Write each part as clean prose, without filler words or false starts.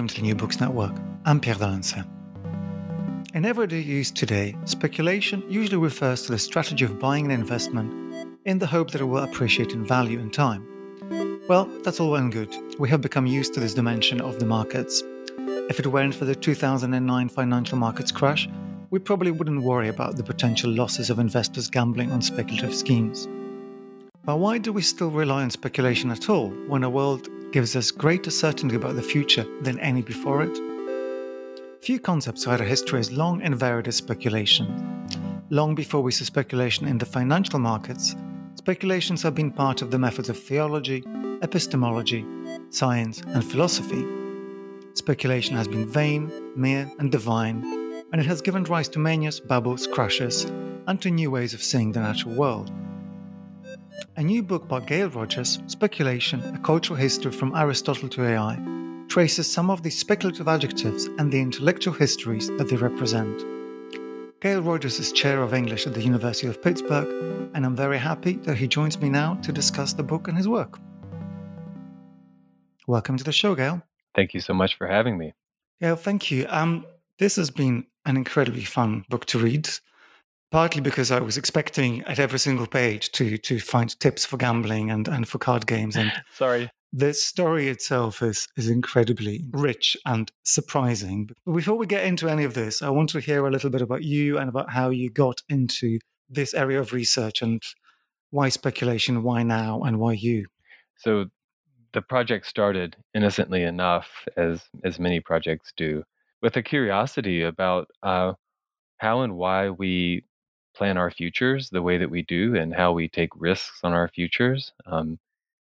Welcome to the New Books Network. I'm Pierre Dalence. In everyday use today, speculation usually refers to the strategy of buying an investment in the hope that it will appreciate in value and time. Well, that's all well and good. We have become used to this dimension of the markets. If it weren't for the 2009 financial markets crash, we probably wouldn't worry about the potential losses of investors gambling on speculative schemes. But why do we still rely on speculation at all when a world gives us greater certainty about the future than any before it? Few concepts have had a history as long and varied as speculation. Long before we see speculation in the financial markets, speculations have been part of the methods of theology, epistemology, science, and philosophy. Speculation has been vain, mere, and divine, and it has given rise to manias, babbles, crashes, and to new ways of seeing the natural world. A new book by Gayle Rogers, Speculation: A Cultural History from Aristotle to AI, traces some of the speculative adjectives and the intellectual histories that they represent. Gayle Rogers is Chair of English at the University of Pittsburgh, and I'm very happy that he joins me now to discuss the book and his work. Welcome to the show, Gayle. Thank you so much for having me. Yeah, thank you. This has been an incredibly fun book to read. Partly because I was expecting at every single page to find tips for gambling and for card games. And sorry. The story itself is incredibly rich and surprising. But before we get into any of this, I want to hear a little bit about you and about how you got into this area of research and why speculation, why now, and why you? So the project started innocently enough, as many projects do, with a curiosity about how and why we plan our futures the way that we do and how we take risks on our futures,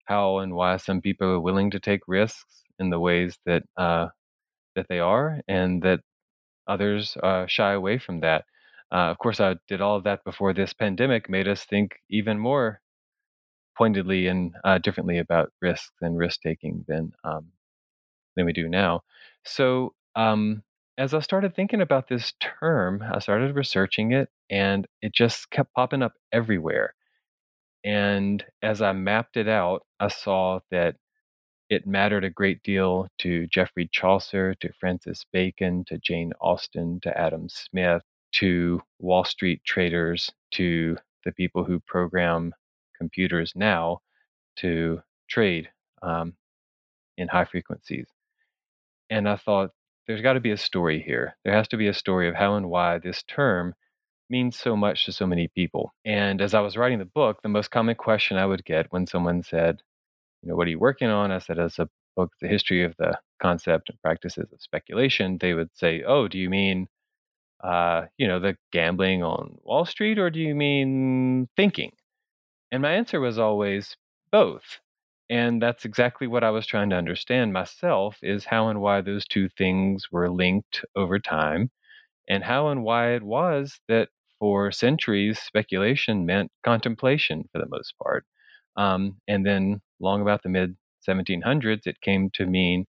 how and why some people are willing to take risks in the ways that that they are and that others shy away from that. Of course, I did all of that before this pandemic made us think even more pointedly and differently about risks and risk-taking than we do now. So as I started thinking about this term, I started researching it, and it just kept popping up everywhere. And as I mapped it out, I saw that it mattered a great deal to Geoffrey Chaucer, to Francis Bacon, to Jane Austen, to Adam Smith, to Wall Street traders, to the people who program computers now to trade in high frequencies. And I thought, there's got to be a story here. There has to be a story of how and why this term means so much to so many people. And as I was writing the book, the most common question I would get when someone said, you know, what are you working on? I said, it's a book, the history of the concept and practices of speculation. They would say, oh, do you mean, the gambling on Wall Street, or do you mean thinking? And my answer was always both. And that's exactly what I was trying to understand myself, is how and why those two things were linked over time, and how and why it was that for centuries speculation meant contemplation for the most part. And then long about the mid-1700s, it came to mean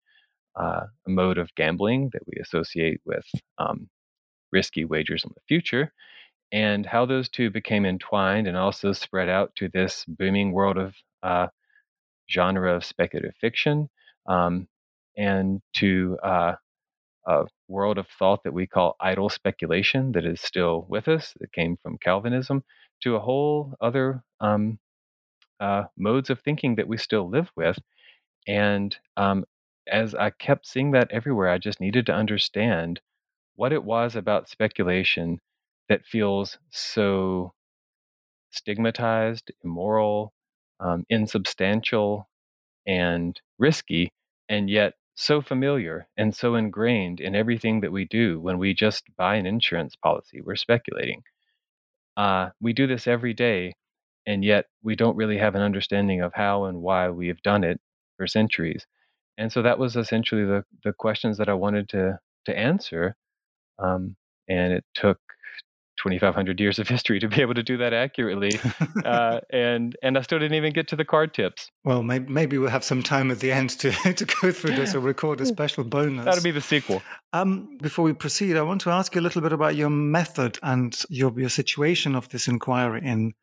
a mode of gambling that we associate with risky wagers on the future, and how those two became entwined and also spread out to this booming world of genre of speculative fiction, and to a world of thought that we call idle speculation that is still with us, that came from Calvinism, to a whole other modes of thinking that we still live with. And as I kept seeing that everywhere, I just needed to understand what it was about speculation that feels so stigmatized, immoral, insubstantial and risky, and yet so familiar and so ingrained in everything that we do. When we just buy an insurance policy, we're speculating. We do this every day, and yet we don't really have an understanding of how and why we have done it for centuries. And so that was essentially the questions that I wanted to answer. And it took 2,500 years of history to be able to do that accurately. And I still didn't even get to the card tips. Well, maybe we'll have some time at the end to go through this or record a special bonus. That'll be the sequel. Before we proceed, I want to ask you a little bit about your method and your situation of this inquiry in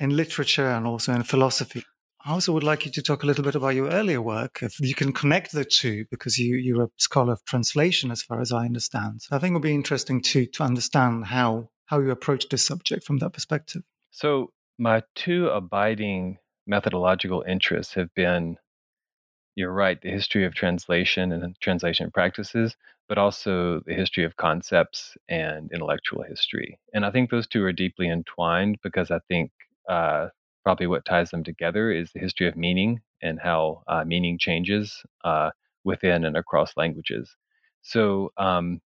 literature and also in philosophy. I also would like you to talk a little bit about your earlier work, if you can connect the two, because you're a scholar of translation, as far as I understand. So I think it would be interesting to understand how you approach this subject from that perspective. So my two abiding methodological interests have been, you're right, the history of translation and translation practices, but also the history of concepts and intellectual history. And I think those two are deeply entwined, because I think probably what ties them together is the history of meaning and how meaning changes within and across languages. So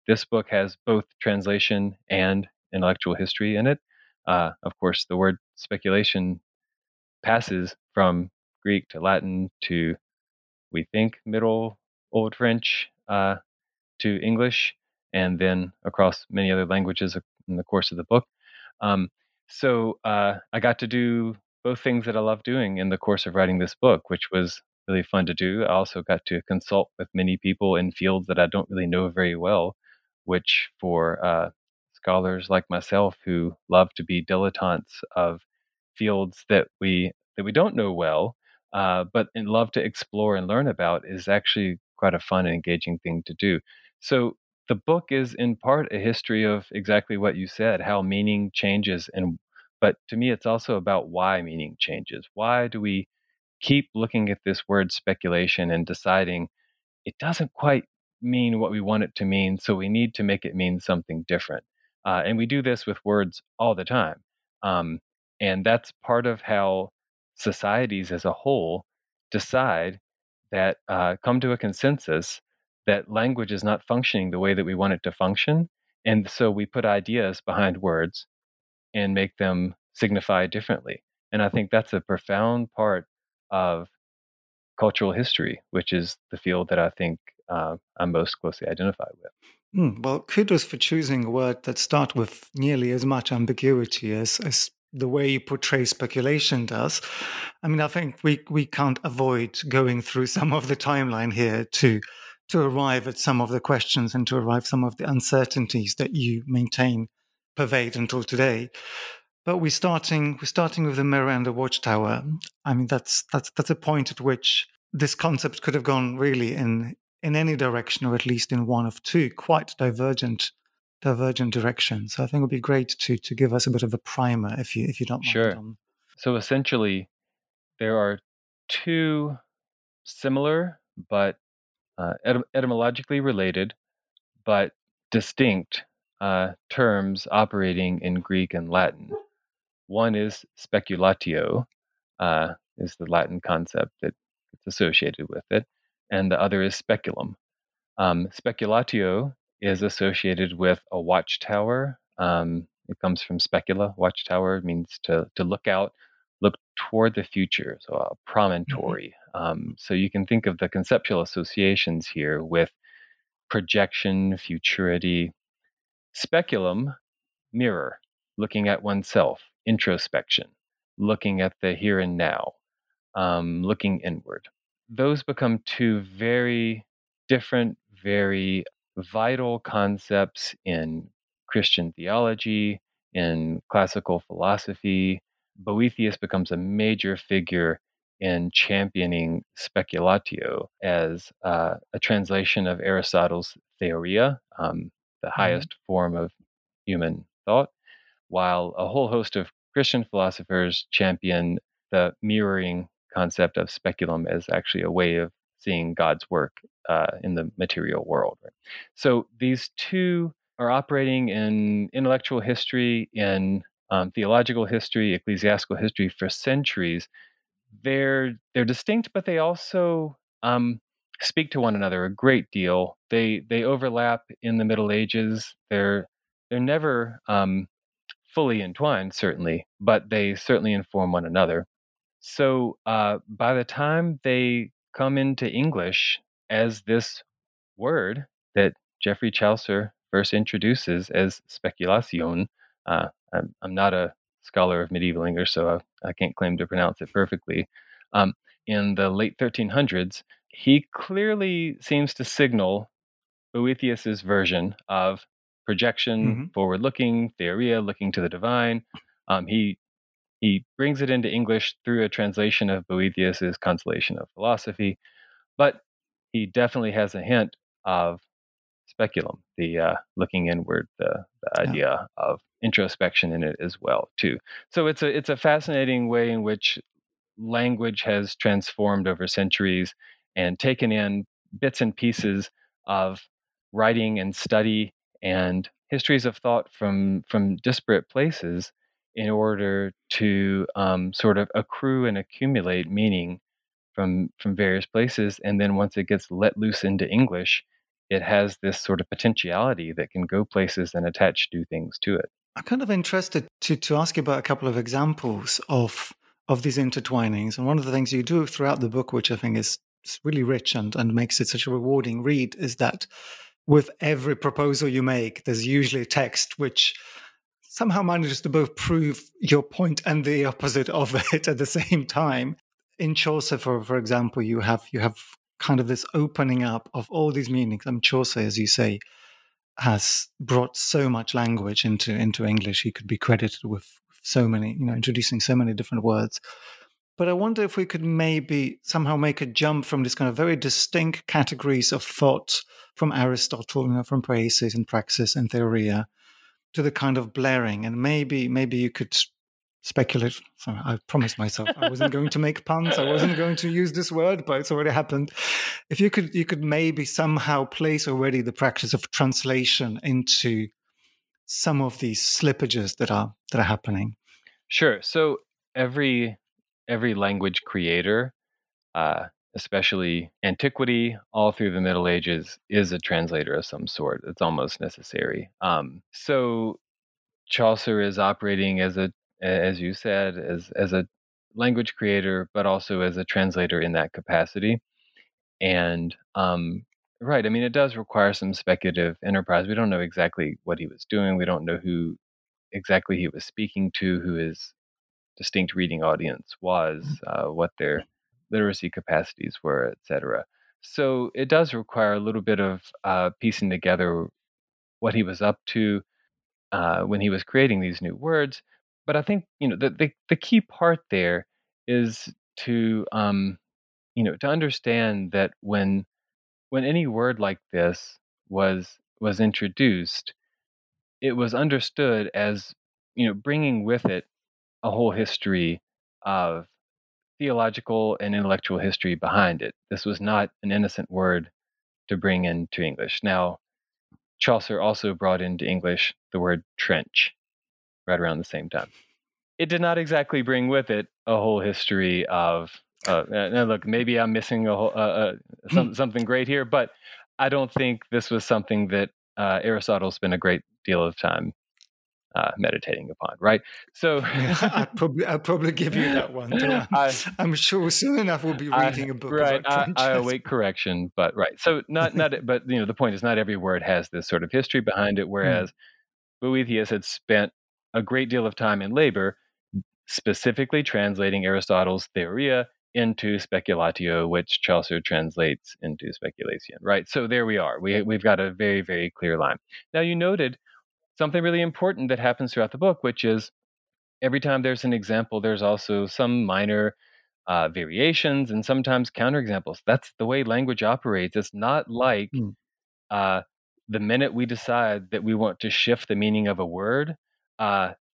this book has both translation and intellectual history in it. Of course, the word speculation passes from Greek to Latin to, we think, Middle Old French to English, and then across many other languages in the course of the book. So I got to do both things that I love doing in the course of writing this book, which was really fun to do. I also got to consult with many people in fields that I don't really know very well, which for scholars like myself who love to be dilettantes of fields that we don't know well, but love to explore and learn about, is actually quite a fun and engaging thing to do. So the book is in part a history of exactly what you said, how meaning changes, but to me, it's also about why meaning changes. Why do we keep looking at this word speculation and deciding it doesn't quite mean what we want it to mean, so we need to make it mean something different? And we do this with words all the time. And that's part of how societies as a whole decide that, come to a consensus that language is not functioning the way that we want it to function. And so we put ideas behind words and make them signify differently. And I think that's a profound part of cultural history, which is the field that I think I'm most closely identified with. Well, kudos for choosing a word that starts with nearly as much ambiguity as the way you portray speculation does. I mean, I think we can't avoid going through some of the timeline here to arrive at some of the questions and to arrive some of the uncertainties that you maintain pervade until today. But we're starting with the mirror and the watchtower. I mean, that's a point at which this concept could have gone really in any direction, or at least in one of two quite divergent directions. So I think it would be great to give us a bit of a primer, if you don't mind. Sure. So essentially, there are two similar but etymologically related but distinct terms operating in Greek and Latin. One is speculatio, is the Latin concept that's associated with it, and the other is speculum. Speculatio is associated with a watchtower. It comes from specula. Watchtower means to look out, look toward the future, so a promontory. So you can think of the conceptual associations here with projection, futurity. Speculum, mirror, looking at oneself, introspection, looking at the here and now, looking inward. Those become two very different, very vital concepts in Christian theology, in classical philosophy. Boethius becomes a major figure in championing speculatio as a translation of Aristotle's theoria, the highest form of human thought, while a whole host of Christian philosophers champion the mirroring concept of speculum as actually a way of seeing God's work in the material world. So these two are operating in intellectual history, in theological history, ecclesiastical history for centuries. They're distinct, but they also speak to one another a great deal. They overlap in the Middle Ages. They're never fully entwined, certainly, but they certainly inform one another. So by the time they come into English as this word that Geoffrey Chaucer first introduces as speculation, I'm not a scholar of medieval English, so I can't claim to pronounce it perfectly. In the late 1300s, he clearly seems to signal Boethius's version of projection, forward-looking, theoria, looking to the divine. He brings it into English through a translation of Boethius's Consolation of Philosophy, but he definitely has a hint of speculum, the looking inward, the idea of introspection in it as well, too. So it's a fascinating way in which language has transformed over centuries and taken in bits and pieces of writing and study and histories of thought from disparate places in order to sort of accrue and accumulate meaning from various places. And then once it gets let loose into English, it has this sort of potentiality that can go places and attach new things to it. I'm kind of interested to ask you about a couple of examples of these intertwinings. And one of the things you do throughout the book, which I think is really rich and makes it such a rewarding read, is that with every proposal you make, there's usually a text which somehow manages to both prove your point and the opposite of it at the same time. In Chaucer, for example, you have kind of this opening up of all these meanings. And Chaucer, as you say, has brought so much language into English. He could be credited with so many, introducing so many different words. But I wonder if we could maybe somehow make a jump from this kind of very distinct categories of thought from Aristotle, from Poesis and Praxis and Theoria, to the kind of blaring. And maybe you could speculate. Sorry, I promised myself I wasn't going to make puns. I wasn't going to use this word, but it's already happened. If you could maybe somehow place already the practice of translation into some of these slippages that are happening. Sure. So every language creator, especially antiquity, all through the Middle Ages, is a translator of some sort. It's almost necessary. So Chaucer is operating as you said, as a language creator, but also as a translator in that capacity. And right, I mean, it does require some speculative enterprise. We don't know exactly what he was doing. We don't know who exactly he was speaking to, who his distinct reading audience was, what their literacy capacities were, etc. So it does require a little bit of piecing together what he was up to when he was creating these new words. But I think the key part there is to understand that when any word like this was introduced, it was understood as bringing with it a whole history of theological and intellectual history behind it. This was not an innocent word to bring into English. Now, Chaucer also brought into English the word trench right around the same time. It did not exactly bring with it a whole history of, now look, maybe I'm missing a whole, something great here, but I don't think this was something that Aristotle spent a great deal of time meditating upon, right? So I'll probably give you that one. I'm sure soon enough we'll be reading a book. Right, I await correction, but right. So not, but the point is not every word has this sort of history behind it. Whereas Boethius had spent a great deal of time and labor specifically translating Aristotle's Theoria into Speculatio, which Chaucer translates into Speculation. Right. So there we are. We've got a very very clear line. Now you noted something really important that happens throughout the book, which is every time there's an example, there's also some minor variations and sometimes counterexamples. That's the way language operates. It's not like the minute we decide that we want to shift the meaning of a word,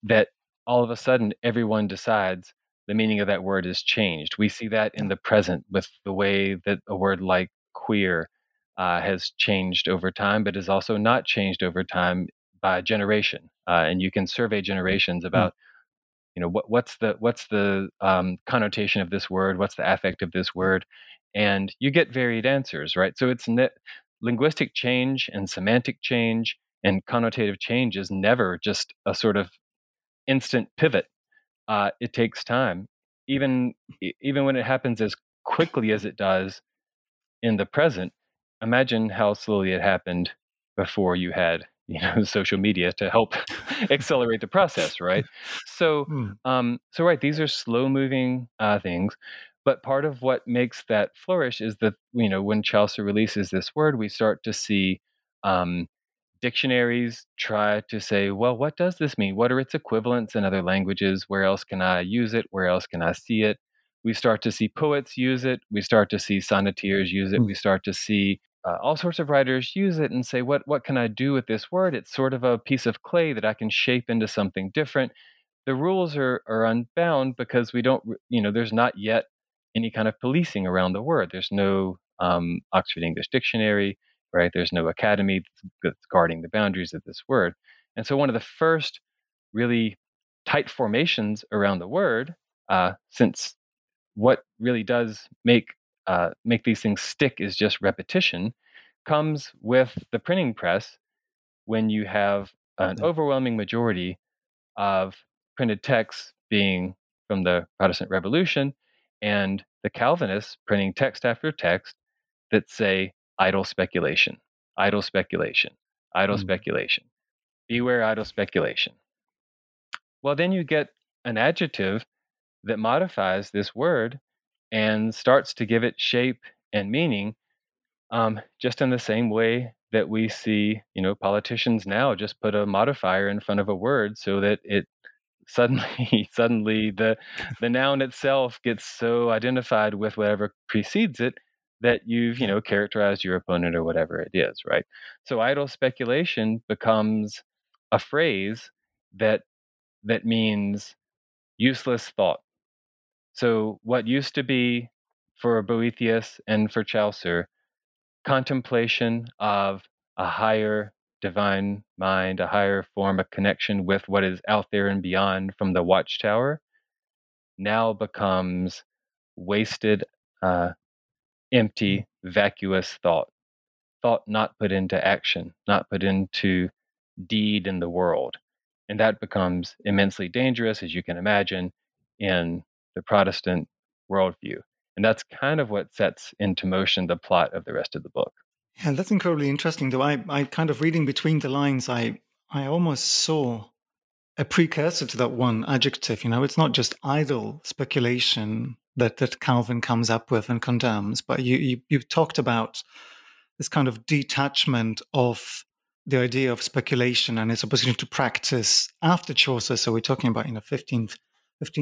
that all of a sudden everyone decides the meaning of that word is changed. We see that in the present with the way that a word like queer has changed over time, but is also not changed over time by generation, and you can survey generations about, what's the connotation of this word, what's the affect of this word, and you get varied answers, right? So it's linguistic change and semantic change and connotative change is never just a sort of instant pivot. It takes time. Even when it happens as quickly as it does in the present, imagine how slowly it happened before you had, social media to help accelerate the process, right? So, right, these are slow-moving things. But part of what makes that flourish is that, when Chaucer releases this word, we start to see dictionaries try to say, well, what does this mean? What are its equivalents in other languages? Where else can I use it? Where else can I see it? We start to see poets use it. We start to see sonneteers use it. We start to see all sorts of writers use it and say, what can I do with this word? It's sort of a piece of clay that I can shape into something different. The rules are unbound because we don't, there's not yet any kind of policing around the word. There's no Oxford English Dictionary, right? There's no academy that's guarding the boundaries of this word. And so one of the first really tight formations around the word, since what really does make these things stick is just repetition, comes with the printing press when you have an overwhelming majority of printed texts being from the Protestant Revolution and the Calvinists printing text after text that say idle speculation, idle speculation, idle speculation, beware idle speculation. Well, then you get an adjective that modifies this word and starts to give it shape and meaning, just in the same way that we see, politicians now just put a modifier in front of a word so that it suddenly the noun itself gets so identified with whatever precedes it that you've, characterized your opponent or whatever it is, right? So idle speculation becomes a phrase that means useless thought. So what used to be for Boethius and for Chaucer, contemplation of a higher divine mind, a higher form, a connection with what is out there and beyond from the watchtower, now becomes wasted, empty, vacuous thought not put into action, not put into deed in the world. And that becomes immensely dangerous, as you can imagine, in the Protestant worldview. And that's kind of what sets into motion the plot of the rest of the book. And that's incredibly interesting, though I kind of reading between the lines, I almost saw a precursor to that one adjective. It's not just idle speculation that Calvin comes up with and condemns, but you talked about this kind of detachment of the idea of speculation and its opposition to practice after Chaucer. So we're talking about 15th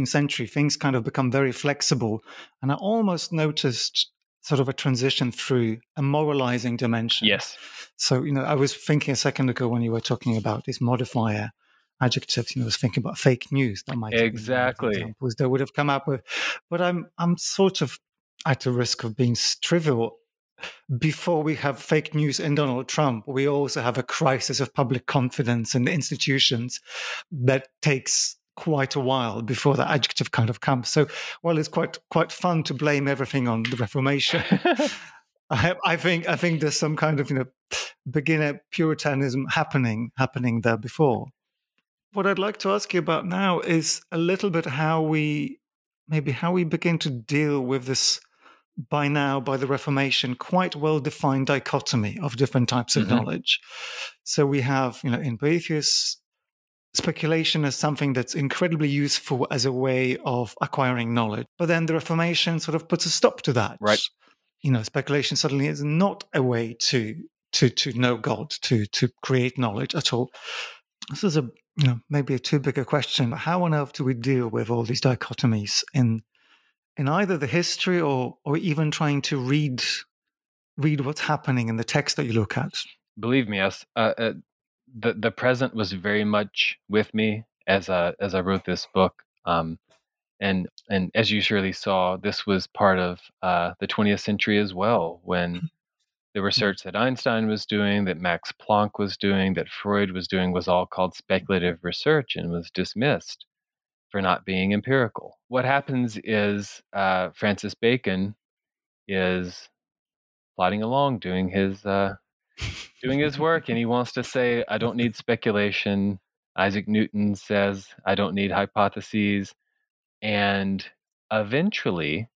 century, things kind of become very flexible. And I almost noticed sort of a transition through a moralizing dimension. Yes. So, I was thinking a second ago when you were talking about these modifier adjectives, I was thinking about fake news. That might exactly be examples they would have come up with. But I'm sort of at the risk of being trivial. Before we have fake news and Donald Trump, we also have a crisis of public confidence in the institutions that takes quite a while before the adjective kind of comes. So while it's quite fun to blame everything on the Reformation, I think there's some kind of beginner Puritanism happening there before. What I'd like to ask you about now is a little bit how we begin to deal with this by the Reformation quite well-defined dichotomy of different types of knowledge. So we have in Boethius, speculation is something that's incredibly useful as a way of acquiring knowledge. But then the Reformation sort of puts a stop to that. Right. Speculation suddenly is not a way to know God, to create knowledge at all. This is maybe a too big a question, but how on earth do we deal with all these dichotomies in either the history or even trying to read what's happening in the text that you look at? Believe me, the present was very much with me as I wrote this book, and as you surely saw, this was part of the 20th century as well, when the research that Einstein was doing, that Max Planck was doing, that Freud was doing was all called speculative research and was dismissed for not being empirical. What happens is Francis Bacon is plodding along, doing his work, and he wants to say, I don't need speculation. Isaac Newton says, I don't need hypotheses. And eventually,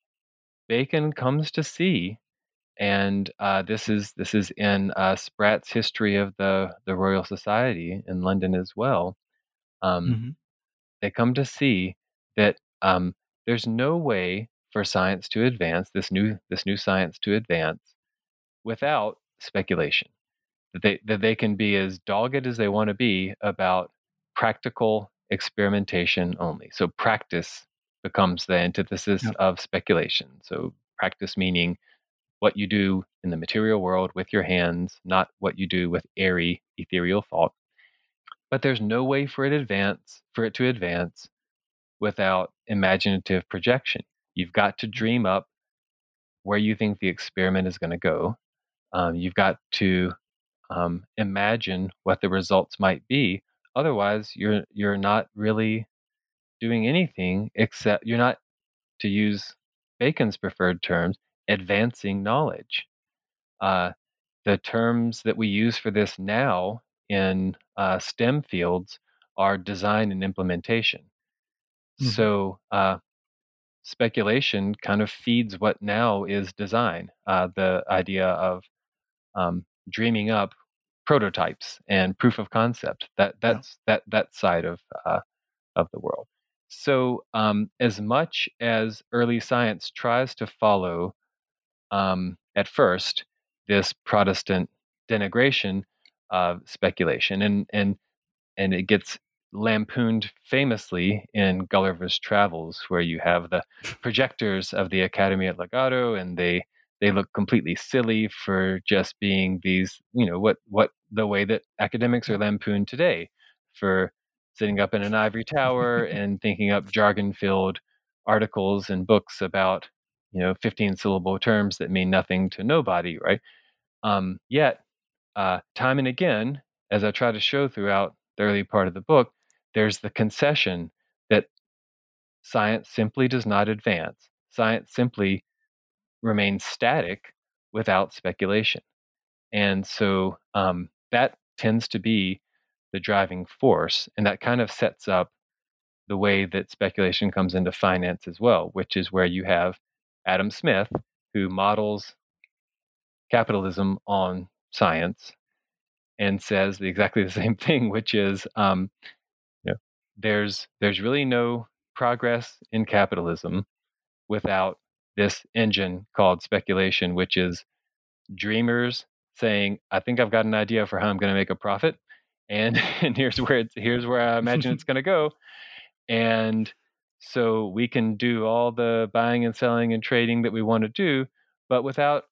Bacon comes to see, and this is in Spratt's history of the Royal Society in London as well. They come to see that there's no way for science to advance, this new science to advance, without speculation. That they can be as dogged as they want to be about practical experimentation only. So practice becomes the antithesis of speculation. So practice meaning what you do in the material world with your hands, not what you do with airy, ethereal thought. But there's no way for it to advance without imaginative projection. You've got to dream up where you think the experiment is going to go. You've got to imagine what the results might be. Otherwise, you're not really doing anything except, you're not, to use Bacon's preferred terms, advancing knowledge. The terms that we use for this now in STEM fields are design and implementation. So speculation kind of feeds what now is design, the idea of dreaming up prototypes and proof of concept, that side of the world. So as much as early science tries to follow at first this Protestant denigration of speculation, and it gets lampooned famously in Gulliver's Travels, where you have the projectors of the Academy at Lagado, and they look completely silly for just being these, what the way that academics are lampooned today for sitting up in an ivory tower and thinking up jargon-filled articles and books about, 15-syllable terms that mean nothing to nobody, right? Yet, time and again, as I try to show throughout the early part of the book, there's the concession that science simply does not advance. Science simply remains static without speculation. And so that tends to be the driving force. And that kind of sets up the way that speculation comes into finance as well, which is where you have Adam Smith, who models capitalism on science and says exactly the same thing, which is there's really no progress in capitalism without this engine called speculation, which is dreamers saying, I think I've got an idea for how I'm going to make a profit, and here's where I imagine it's going to go. And so we can do all the buying and selling and trading that we want to do, but without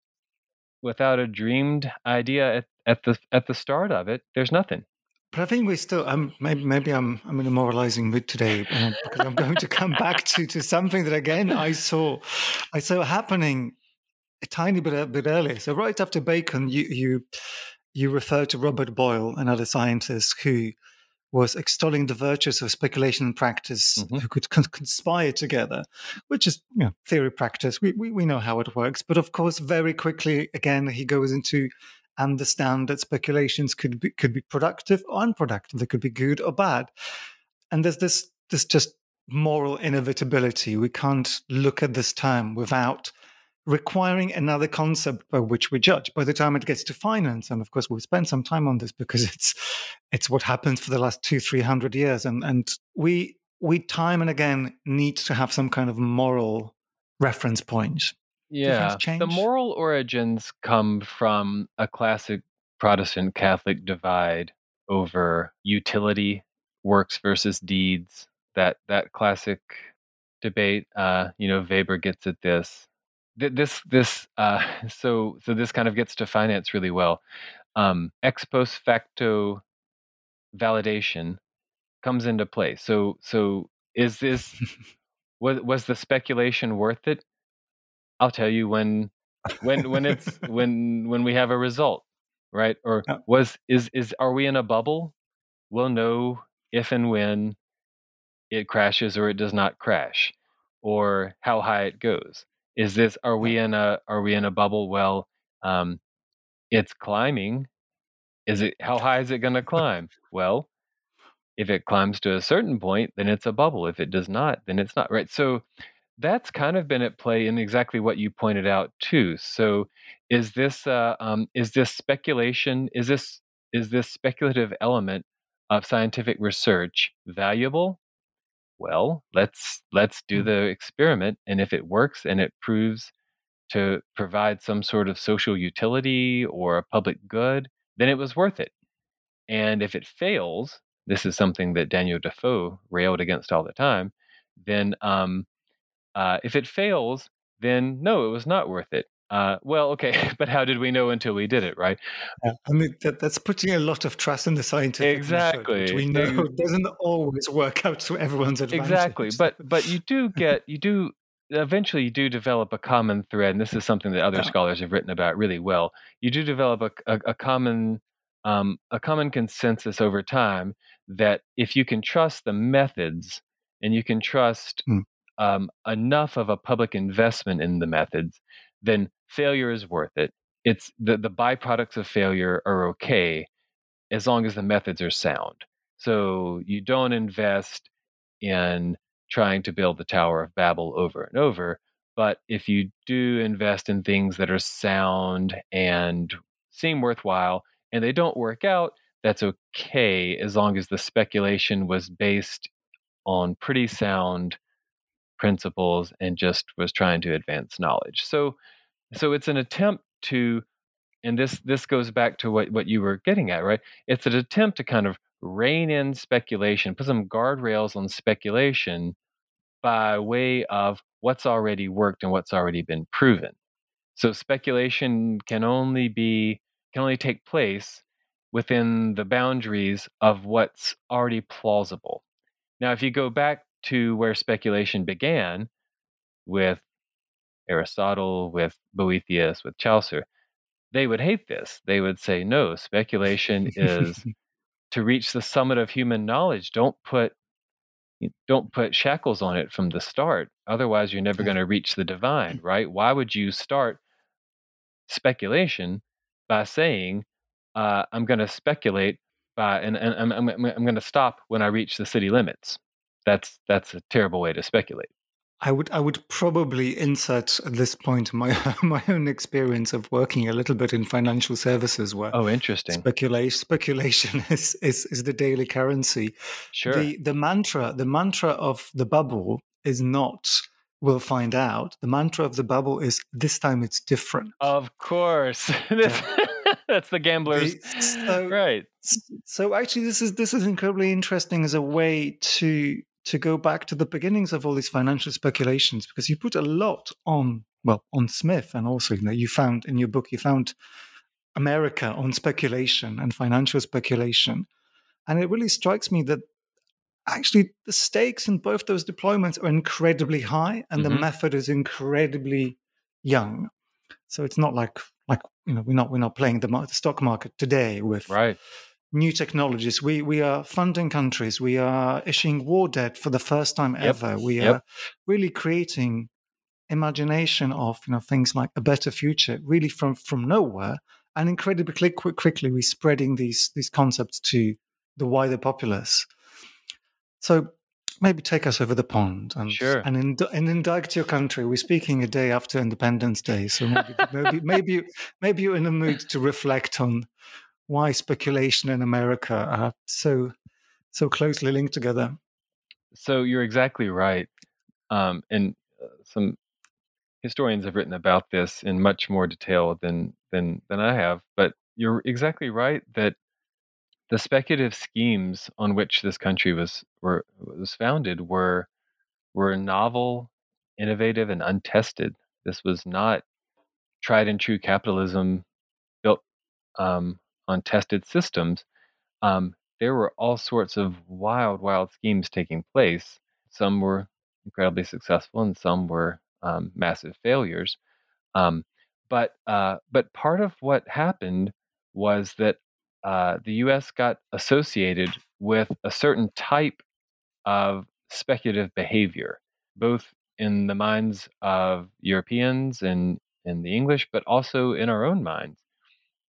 a dreamed idea at the start of it, there's nothing. But I think we still. Maybe I'm in a moralizing mood today, because I'm going to come back to something that again I saw happening a tiny bit earlier. So right after Bacon, you refer to Robert Boyle, another scientist who was extolling the virtues of speculation and practice, who could conspire together, which is theory practice. We know how it works, but of course, very quickly again he goes into understand that speculations could be productive or unproductive. They could be good or bad. And there's this just moral inevitability. We can't look at this term without requiring another concept by which we judge. By the time it gets to finance, and of course we'll spend some time on this because it's what happened for the last 200-300 years, and we time and again need to have some kind of moral reference point. Yeah, the moral origins come from a classic Protestant-Catholic divide over utility, works versus deeds. That classic debate, Weber gets at this. So this kind of gets to finance really well. Ex post facto validation comes into play. So is this was the speculation worth it? I'll tell you when we have a result, right? Or are we in a bubble? We'll know if and when it crashes or it does not crash, or how high it goes. Is this, are we in a bubble? Well, it's climbing. Is it, how high is it going to climb? Well, if it climbs to a certain point, then it's a bubble. If it does not, then it's not, right? So that's kind of been at play in exactly what you pointed out too. So is this speculation, is this speculative element of scientific research valuable? Well, let's do the experiment, and if it works and it proves to provide some sort of social utility or a public good, then it was worth it. And if it fails, this is something that Daniel Defoe railed against all the time, then if it fails, then no, it was not worth it. Well, okay, but how did we know until we did it, right? Yeah, I mean, that's putting a lot of trust in the scientific research, which we know doesn't always work out to everyone's advantage. Exactly, but you do develop a common thread, and this is something that other scholars have written about really well. You do develop a common consensus over time that if you can trust the methods and you can trust enough of a public investment in the methods, then failure is worth it. It's the byproducts of failure are okay as long as the methods are sound. So you don't invest in trying to build the Tower of Babel over and over, but if you do invest in things that are sound and seem worthwhile and they don't work out, that's okay as long as the speculation was based on pretty sound principles and just was trying to advance knowledge. So it's an attempt to, and this goes back to what you were getting at, right? It's an attempt to kind of rein in speculation, put some guardrails on speculation by way of what's already worked and what's already been proven. So speculation can only take place within the boundaries of what's already plausible. Now, if you go back to where speculation began with Aristotle, with Boethius, with Chaucer, they would hate this. They would say, no, speculation is to reach the summit of human knowledge. Don't put shackles on it from the start. Otherwise, you're never going to reach the divine, right? Why would you start speculation by saying, I'm going to speculate and I'm going to stop when I reach the city limits? That's a terrible way to speculate. I would probably insert at this point my own experience of working a little bit in financial services, where speculation is the daily currency. Sure. The mantra of the bubble is not "we'll find out." The mantra of the bubble is "this time it's different." Of course. That's the gamblers, right? So actually, this is incredibly interesting as a way to go back to the beginnings of all these financial speculations, because you put a lot on Smith, and also you found in your book America on speculation and financial speculation, and it really strikes me that actually the stakes in both those deployments are incredibly high, and the method is incredibly young. So it's not like we're not playing the stock market today with new technologies. We are funding countries. We are issuing war debt for the first time ever. We are really creating imagination of things like a better future, really from nowhere, and incredibly quickly we're spreading these concepts to the wider populace. So maybe take us over the pond and indict your country. We're speaking a day after Independence Day, so maybe you're in a mood to reflect on why speculation and America are so closely linked together. So you're exactly right, and some historians have written about this in much more detail than I have. But you're exactly right that the speculative schemes on which this country was founded were novel, innovative, and untested. This was not tried and true capitalism built on tested systems. There were all sorts of wild, wild schemes taking place. Some were incredibly successful, and some were massive failures. But part of what happened was that the U.S. got associated with a certain type of speculative behavior, both in the minds of Europeans and in the English, but also in our own minds.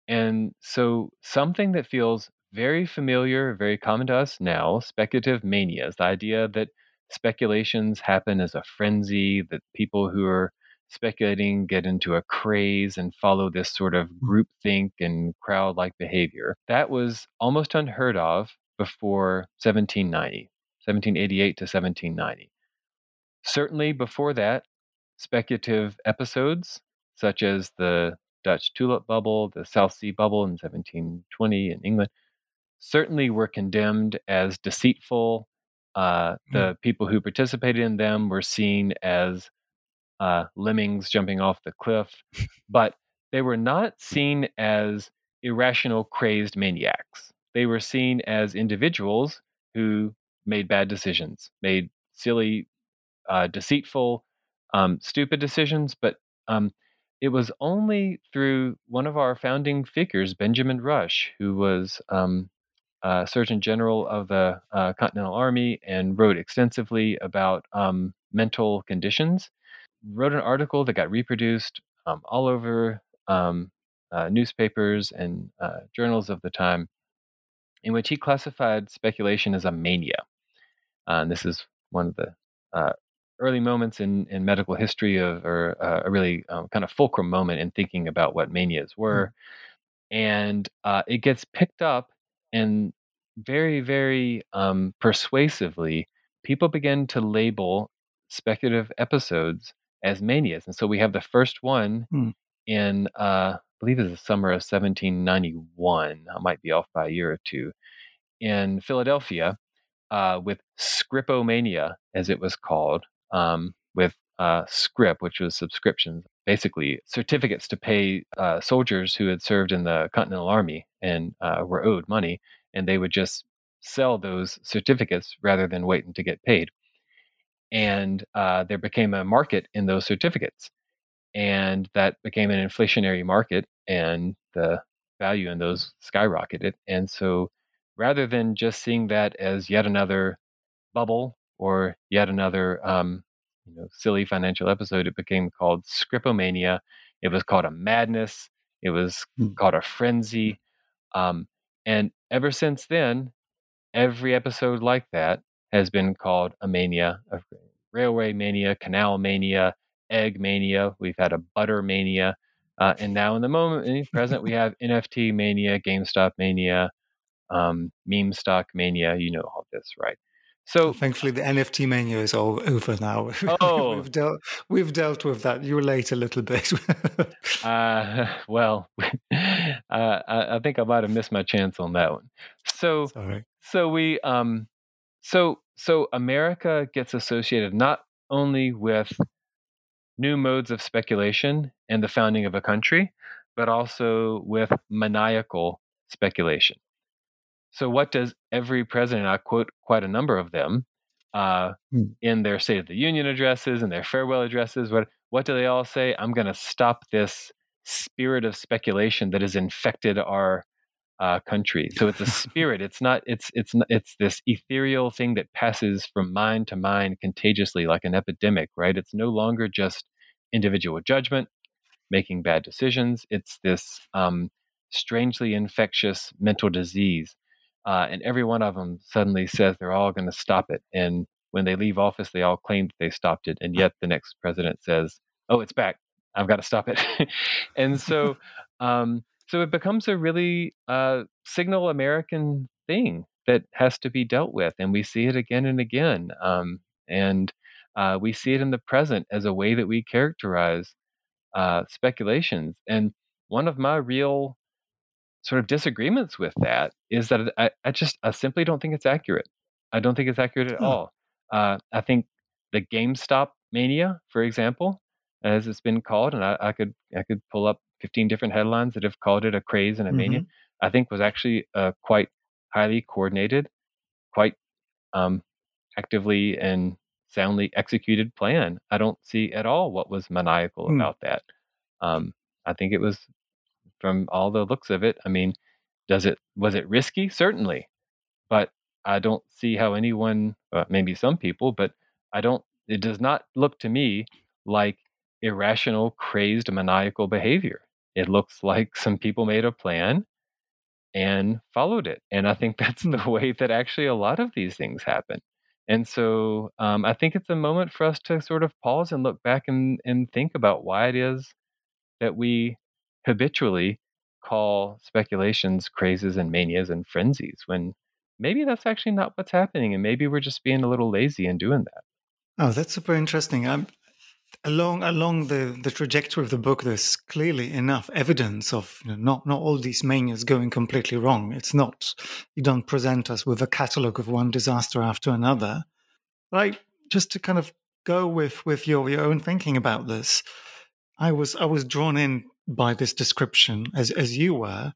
And so something that feels very familiar, very common to us now, speculative manias, the idea that speculations happen as a frenzy, that people who are speculating get into a craze and follow this sort of groupthink and crowd-like behavior. That was almost unheard of before 1790, 1788 to 1790. Certainly before that, speculative episodes, such as the Dutch tulip bubble, the South Sea bubble in 1720 in England, certainly were condemned as deceitful. The people who participated in them were seen as lemmings jumping off the cliff, but they were not seen as irrational, crazed maniacs. They were seen as individuals who made bad decisions, made silly, deceitful, stupid decisions. But it was only through one of our founding figures, Benjamin Rush, who was Surgeon General of the Continental Army and wrote extensively about mental conditions, wrote an article that got reproduced all over newspapers and journals of the time, in which he classified speculation as a mania. And this is one of the early moments in medical history or a really kind of fulcrum moment in thinking about what manias were. And it gets picked up, and very, very persuasively, people begin to label speculative episodes as manias. And so we have the first one in, I believe it's the summer of 1791. I might be off by a year or two, in Philadelphia, with Scrippomania, as it was called, with scrip, which was subscriptions, basically certificates to pay soldiers who had served in the Continental Army and were owed money, and they would just sell those certificates rather than waiting to get paid. And there became a market in those certificates, and that became an inflationary market, and the value in those skyrocketed. And so rather than just seeing that as yet another bubble or yet another silly financial episode, it became called Scrippomania. It was called a madness. It was called a frenzy. And ever since then, every episode like that has been called a mania, a railway mania, canal mania, egg mania. We've had a butter mania. And now in the moment, in the present, we have NFT mania, GameStop mania, meme stock mania, all this, right? So thankfully, the NFT mania is all over now. Oh, we've dealt with that. You were late a little bit. I think I might have missed my chance on that one. So America gets associated not only with new modes of speculation and the founding of a country, but also with maniacal speculation. So what does every president, I quote quite a number of them, in their State of the Union addresses and their farewell addresses, what do they all say? I'm going to stop this spirit of speculation that has infected our country. So it's a spirit. It's this ethereal thing that passes from mind to mind contagiously like an epidemic, right? It's no longer just individual judgment, making bad decisions. It's this strangely infectious mental disease. And every one of them suddenly says they're all going to stop it. And when they leave office, they all claim that they stopped it. And yet the next president says, oh, it's back. I've got to stop it. And so so it becomes a really signal American thing that has to be dealt with. And we see it again and again. And we see it in the present as a way that we characterize speculations. And one of my real sort of disagreements with that is that I simply don't think it's accurate. I don't think it's accurate at all. I think the GameStop mania, for example, as it's been called, and I could pull up 15 different headlines that have called it a craze and a mania, I think was actually quite highly coordinated, quite actively and soundly executed plan. I don't see at all what was maniacal about that. I think it was, from all the looks of it, I mean, was it risky? Certainly. But I don't see how anyone, maybe some people, but I don't It does not look to me like irrational, crazed, maniacal behavior. It looks like some people made a plan and followed it. And I think that's the way that actually a lot of these things happen. And so I think it's a moment for us to sort of pause and look back and think about why it is that we habitually call speculations crazes and manias and frenzies, when maybe that's actually not what's happening. And maybe we're just being a little lazy in doing that. Oh, that's super interesting. Along the trajectory of the book, there's clearly enough evidence of not all these manias going completely wrong. It's not, you don't present us with a catalogue of one disaster after another. Like, just to kind of go with your own thinking about this, I was drawn in by this description, as you were,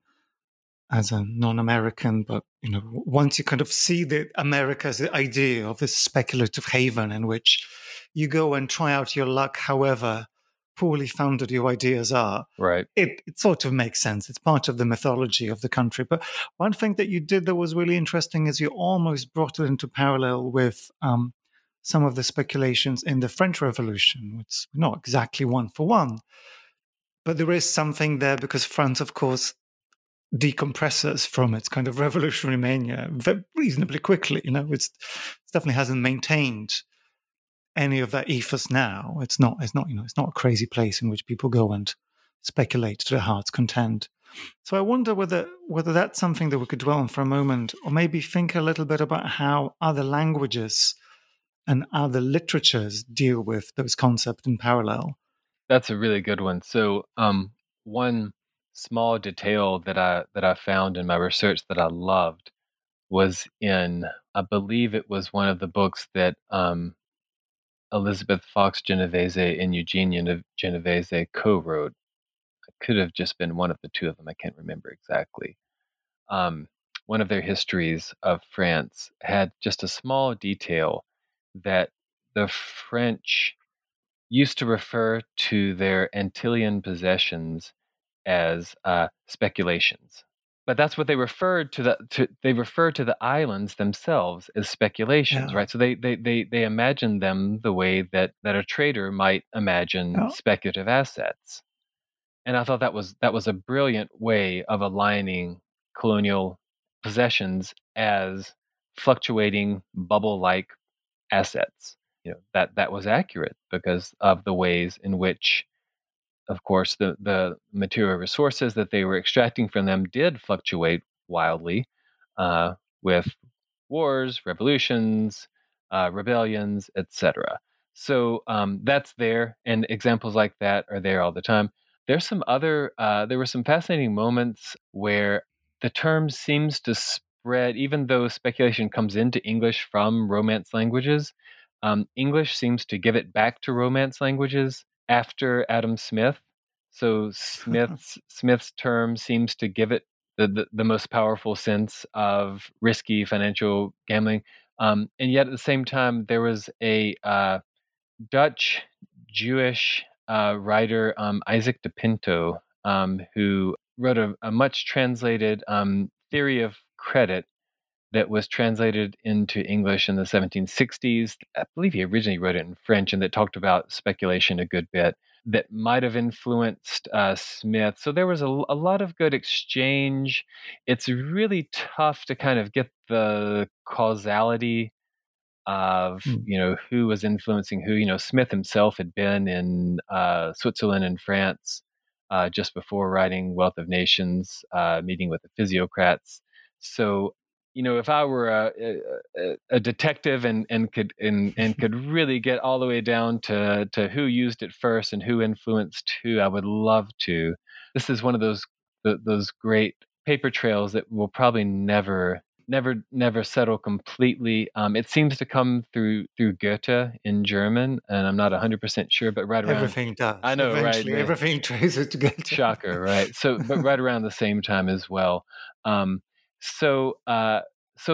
as a non-American, but once you kind of see the America's idea of this speculative haven in which you go and try out your luck, however poorly founded your ideas are. Right. It sort of makes sense. It's part of the mythology of the country. But one thing that you did that was really interesting is you almost brought it into parallel with some of the speculations in the French Revolution. It's not exactly one for one, but there is something there, because France, of course, decompresses from its kind of revolutionary mania reasonably quickly. It definitely hasn't maintained any of that ethos now. It's not a crazy place in which people go and speculate to their heart's content. So I wonder whether that's something that we could dwell on for a moment, or maybe think a little bit about how other languages and other literatures deal with those concepts in parallel. That's a really good one. So one small detail that I found in my research that I loved was in, I believe it was one of the books that Elizabeth Fox Genovese and Eugene Genovese co-wrote. It could have just been one of the two of them. I can't remember exactly. One of their histories of France had just a small detail that the French used to refer to their Antillean possessions as speculations, but that's what they referred to. They referred to the islands themselves as speculations, yeah. Right? So they imagined them the way that a trader might imagine speculative assets. And I thought that was a brilliant way of aligning colonial possessions as fluctuating bubble-like assets. That was accurate because of the ways in which, of course, the material resources that they were extracting from them did fluctuate wildly with wars, revolutions, rebellions, etc. So that's there, and examples like that are there all the time. There's some other. There were some fascinating moments where the term seems to spread, even though speculation comes into English from Romance languages. English seems to give it back to Romance languages after Adam Smith. So Smith's term seems to give it the most powerful sense of risky financial gambling. And yet at the same time, there was a Dutch Jewish writer, Isaac de Pinto, who wrote a much translated theory of credit that was translated into English in the 1760s. I believe he originally wrote it in French, and that talked about speculation a good bit, that might have influenced Smith. So there was a lot of good exchange. It's really tough to kind of get the causality of, who was influencing who. Smith himself had been in Switzerland and France just before writing Wealth of Nations, meeting with the physiocrats. So, if I were a detective and could really get all the way down to who used it first and who influenced who, I would love to. This is one of those great paper trails that will probably never settle completely. It seems to come through Goethe in German, and I'm not 100% sure, but right around everything does. I know, eventually, right? Everything traces to Goethe. Shocker, right? So, but right around the same time as well. So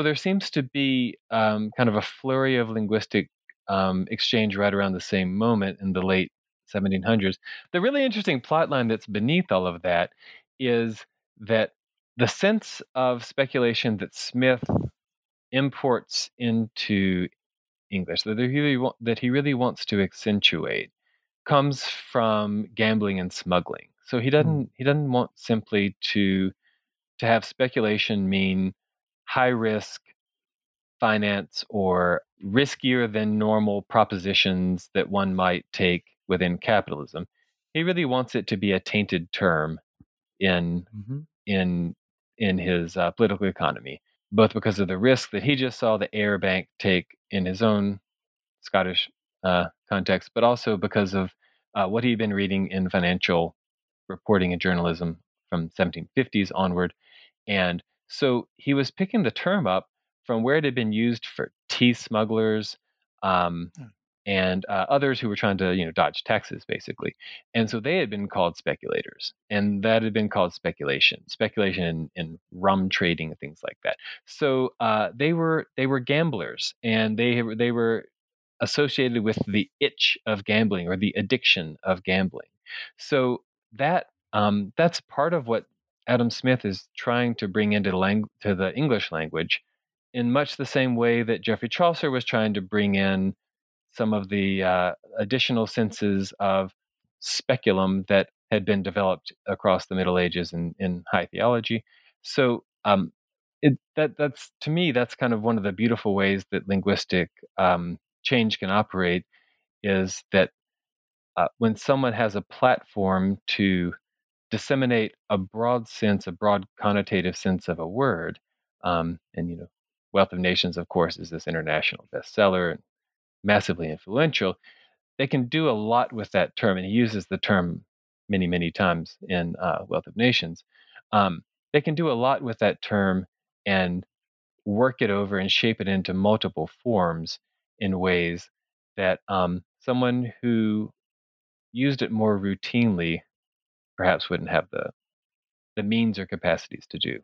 there seems to be kind of a flurry of linguistic exchange right around the same moment in the late 1700s. The really interesting plot line that's beneath all of that is that the sense of speculation that Smith imports into English, that he really wants to accentuate, comes from gambling and smuggling. So he doesn't want simply to have speculation mean high risk finance or riskier than normal propositions that one might take within capitalism. He really wants it to be a tainted term in his political economy, both because of the risk that he just saw the Ayr Bank take in his own Scottish context, but also because of what he'd been reading in financial reporting and journalism from 1750s onward. And so he was picking the term up from where it had been used for tea smugglers and others who were trying to, dodge taxes, basically. And so they had been called speculators, and that had been called speculation in rum trading and things like that. So they were gamblers, and they were associated with the itch of gambling or the addiction of gambling. So that that's part of what Adam Smith is trying to bring into the English language, in much the same way that Geoffrey Chaucer was trying to bring in some of the additional senses of speculum that had been developed across the Middle Ages in high theology. So that's to me, that's kind of one of the beautiful ways that linguistic change can operate, is that when someone has a platform to disseminate a broad connotative sense of a word, and Wealth of Nations, of course, is this international bestseller and massively influential. They can do a lot with that term, and he uses the term many, many times in Wealth of Nations. They can do a lot with that term and work it over and shape it into multiple forms in ways that someone who used it more routinely perhaps wouldn't have the means or capacities to do.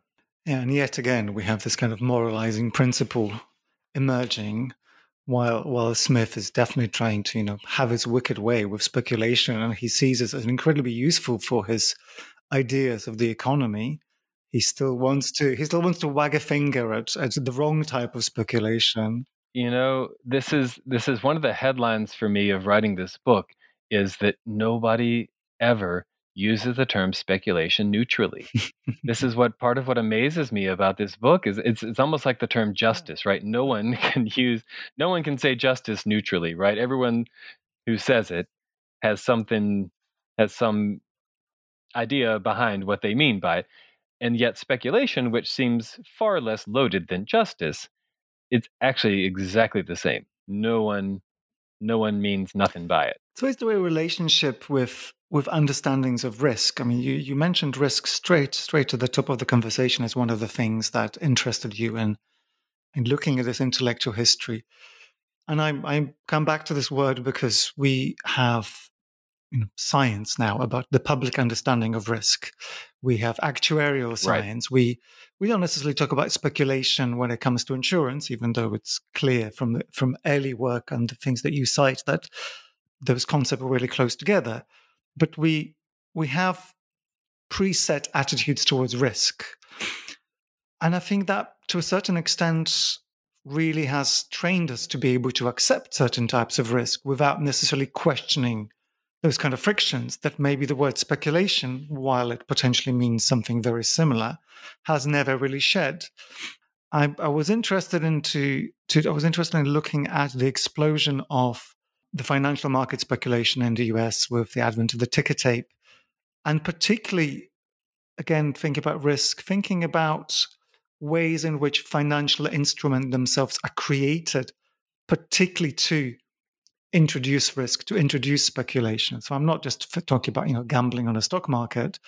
Yeah, and yet again, we have this kind of moralizing principle emerging, while Smith is definitely trying to, have his wicked way with speculation, and he sees it as incredibly useful for his ideas of the economy. He still wants to wag a finger at the wrong type of speculation. This is one of the headlines for me of writing this book, is that nobody ever uses the term speculation neutrally. This is part of what amazes me about this book is it's almost like the term justice, right? No one can say justice neutrally, right? Everyone who says it has some idea behind what they mean by it. And yet speculation, which seems far less loaded than justice, it's actually exactly the same. No one means nothing by it. So is there a relationship with understandings of risk? I mean, you mentioned risk straight to the top of the conversation as one of the things that interested you in looking at this intellectual history. And I come back to this word because we have science now about the public understanding of risk. We have actuarial science. Right. We don't necessarily talk about speculation when it comes to insurance, even though it's clear from early work and the things that you cite that those concepts are really close together. But we have preset attitudes towards risk. And I think that, to a certain extent, really has trained us to be able to accept certain types of risk without necessarily questioning those kind of frictions that maybe the word speculation, while it potentially means something very similar, has never really shed. I was interested in looking at the explosion of the financial market speculation in the US with the advent of the ticker tape, and particularly, again, thinking about risk, thinking about ways in which financial instruments themselves are created, particularly to introduce risk, to introduce speculation. So I'm not just talking about, gambling on a stock market.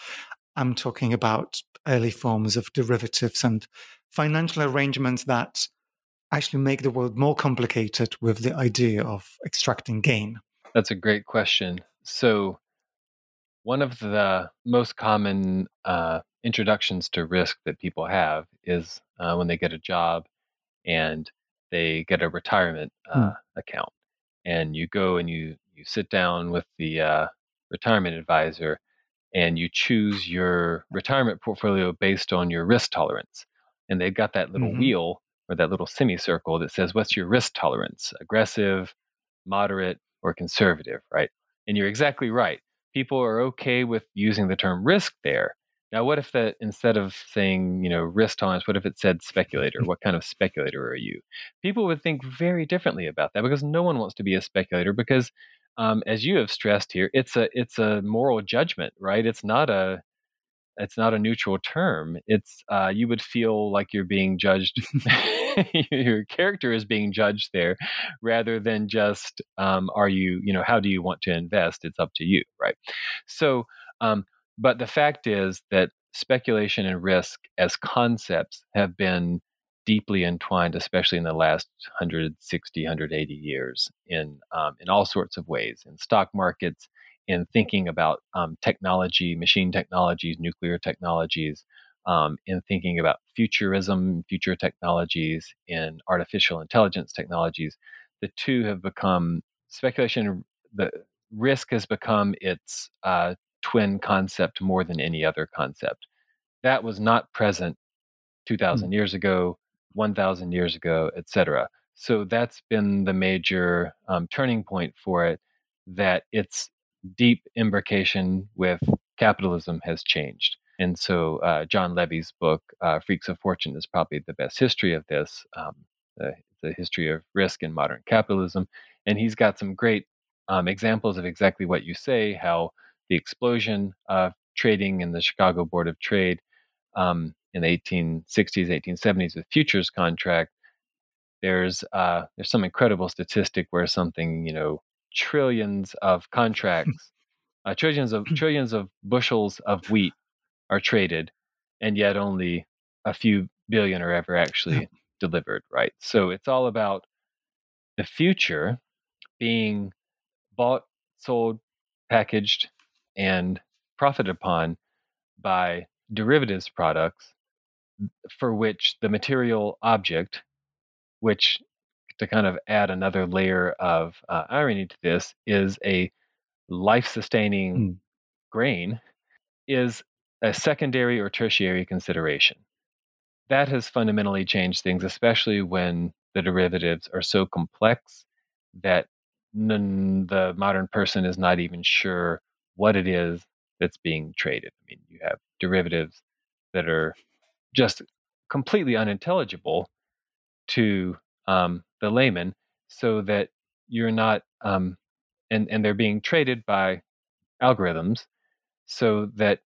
I'm talking about early forms of derivatives and financial arrangements that actually make the world more complicated with the idea of extracting gain? That's a great question. So one of the most common introductions to risk that people have is when they get a job and they get a retirement account. And you go and you sit down with the retirement advisor and you choose your retirement portfolio based on your risk tolerance. And they've got that little wheel or that little semicircle that says, what's your risk tolerance? Aggressive, moderate, or conservative, right? And you're exactly right. People are okay with using the term risk there. Now, what if that instead of saying, risk tolerance, what if it said speculator? What kind of speculator are you? People would think very differently about that because no one wants to be a speculator because, as you have stressed here, it's a moral judgment, right? It's not a neutral term. It's you would feel like you're being judged. Your character is being judged there rather than just, are you, how do you want to invest? It's up to you, right? So, but the fact is that speculation and risk as concepts have been deeply entwined, especially in the last 160, 180 years in all sorts of ways, in stock markets, in thinking about technology, machine technologies, nuclear technologies, in thinking about futurism, future technologies, in artificial intelligence technologies. The two have become speculation. The risk has become its twin concept more than any other concept. That was not present 2,000 years ago, 1,000 years ago, et cetera. So that's been the major turning point for it, that its deep imbrication with capitalism has changed. And so John Levy's book, Freaks of Fortune, is probably the best history of this, the history of risk in modern capitalism. And he's got some great examples of exactly what you say, how the explosion of trading in the Chicago Board of Trade in the 1860s, 1870s with futures contract, there's some incredible statistic where something, trillions of contracts, trillions of bushels of wheat are traded, and yet only a few billion are ever actually delivered, right? So it's all about the future being bought, sold, packaged, and profited upon by derivatives products for which the material object, which, to kind of add another layer of irony to this, is a life-sustaining grain, is a secondary or tertiary consideration. That has fundamentally changed things, especially when the derivatives are so complex that the modern person is not even sure what it is that's being traded. I mean, you have derivatives that are just completely unintelligible to the layman, so that you're not, and they're being traded by algorithms, so that,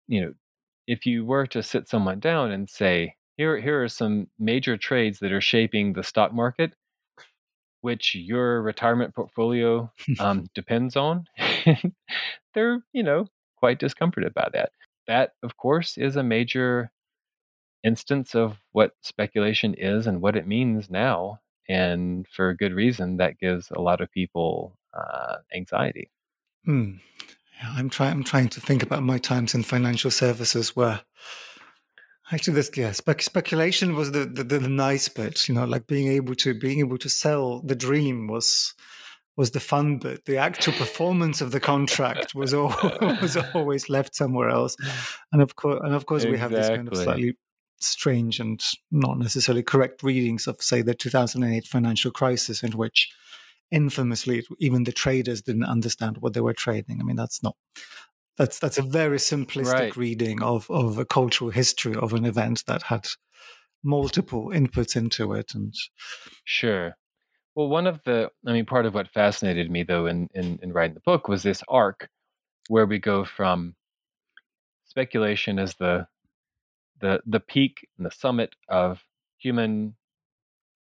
if you were to sit someone down and say, here are some major trades that are shaping the stock market, which your retirement portfolio depends on, they're, quite discomforted by that. That, of course, is a major instance of what speculation is and what it means now. And for good reason, that gives a lot of people anxiety. Yeah, I'm trying to think about my times in financial services where actually this speculation was the nice bit, like being able to sell the dream was the fun bit. The actual performance of the contract was always left somewhere else. And of course exactly. We have this kind of slightly strange and not necessarily correct readings of, say, the 2008 financial crisis, in which infamously even the traders didn't understand what they were trading. I mean, that's a very simplistic reading of a cultural history of an event that had multiple inputs into it. And sure. Well, part of what fascinated me though in writing the book was this arc where we go from speculation as the peak and the summit of human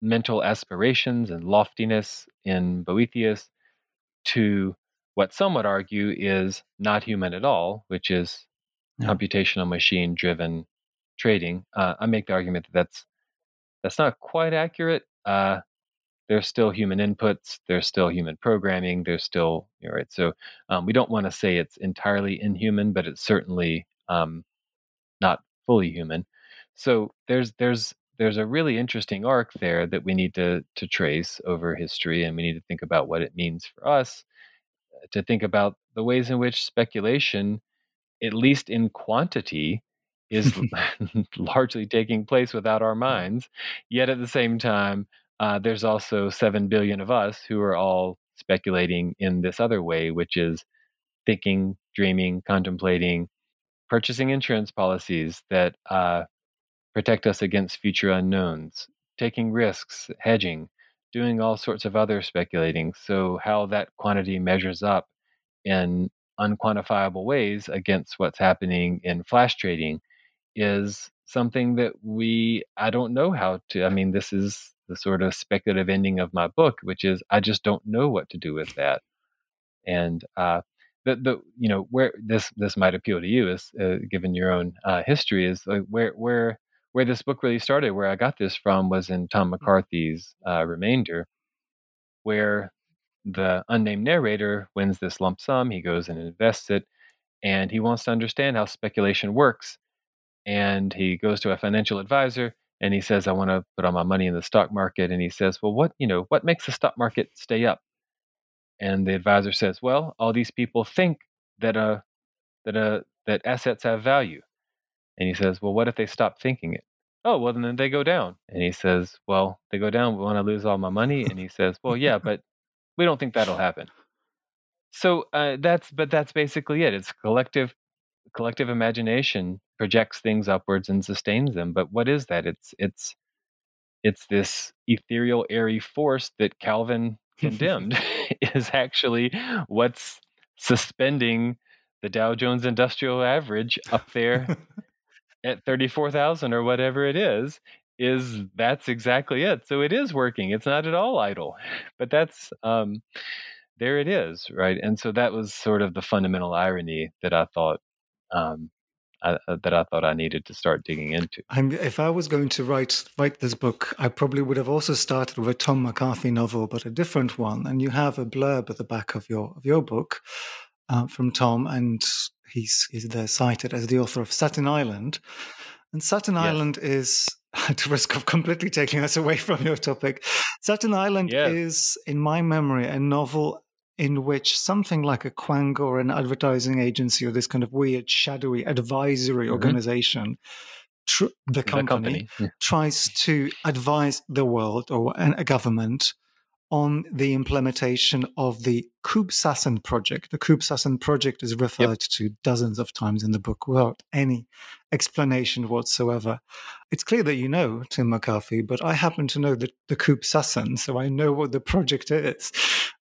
mental aspirations and loftiness in Boethius, to what some would argue is not human at all, which is computational machine-driven trading. I make the argument that that's not quite accurate. There's still human inputs. There's still human programming. There's still, right? So we don't want to say it's entirely inhuman, but it's certainly not fully human. So there's a really interesting arc there that we need to trace over history, and we need to think about what it means for us, to think about the ways in which speculation, at least in quantity, is largely taking place without our minds. Yet at the same time, there's also 7 billion of us who are all speculating in this other way, which is thinking, dreaming, contemplating, purchasing insurance policies that protect us against future unknowns, taking risks, hedging, doing all sorts of other speculating. So how that quantity measures up in unquantifiable ways against what's happening in flash trading is something that I don't know how to. I mean, this is the sort of speculative ending of my book, which is I just don't know what to do with that. And where this might appeal to you is given your own history is where this book really started. Where I got this from was in Tom McCarthy's Remainder, where the unnamed narrator wins this lump sum. He goes and invests it, and he wants to understand how speculation works. And he goes to a financial advisor, and he says, "I want to put all my money in the stock market." And he says, "Well, what makes the stock market stay up?" And the advisor says, "Well, all these people think that assets have value." And he says, "Well, what if they stop thinking it?" "Oh, well, then they go down." And he says, "Well, they go down when I lose all my money." And he says, "Well, yeah, but we don't think that'll happen." So that's basically it. It's collective imagination projects things upwards and sustains them. But what is that? It's this ethereal, airy force that Calvin condemned is actually what's suspending the Dow Jones Industrial Average up there at 34,000 or whatever it is that's exactly it. So it is working. It's not at all idle, but that's, there it is. Right. And so that was sort of the fundamental irony that I thought, I needed to start digging into. If I was going to write this book, I probably would have also started with a Tom McCarthy novel, but a different one. And you have a blurb at the back of your book from Tom, and he's there cited as the author of Saturn Island. And Saturn Island is, at the risk of completely taking us away from your topic, Saturn Island is, in my memory, a novel in which something like a Quang or an advertising agency or this kind of weird, shadowy advisory organization, the company tries to advise the world or a government on the implementation of the Koop Sassen project. The Koop Sassen project is referred to dozens of times in the book without any explanation whatsoever. It's clear that you know Tim McCarthy, but I happen to know the Koop Sassen, so I know what the project is.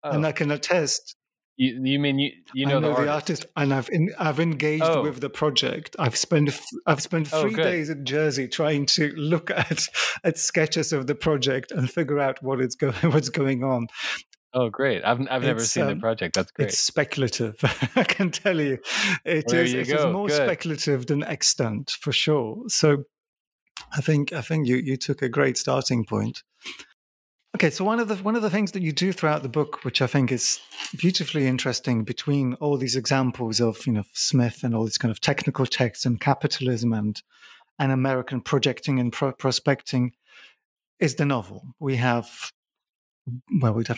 Oh. And I can attest. You mean you know the artist, and I've engaged with the project. I've spent 3 days in Jersey trying to look at sketches of the project and figure out what's going on. Oh, great! I've never seen the project. That's great. It's speculative. I can tell you, it is more speculative than extant for sure. So, I think you took a great starting point. Okay, so one of the things that you do throughout the book, which I think is beautifully interesting, between all these examples of Smith and all these kind of technical texts and capitalism and American projecting and prospecting, is the novel. We definitely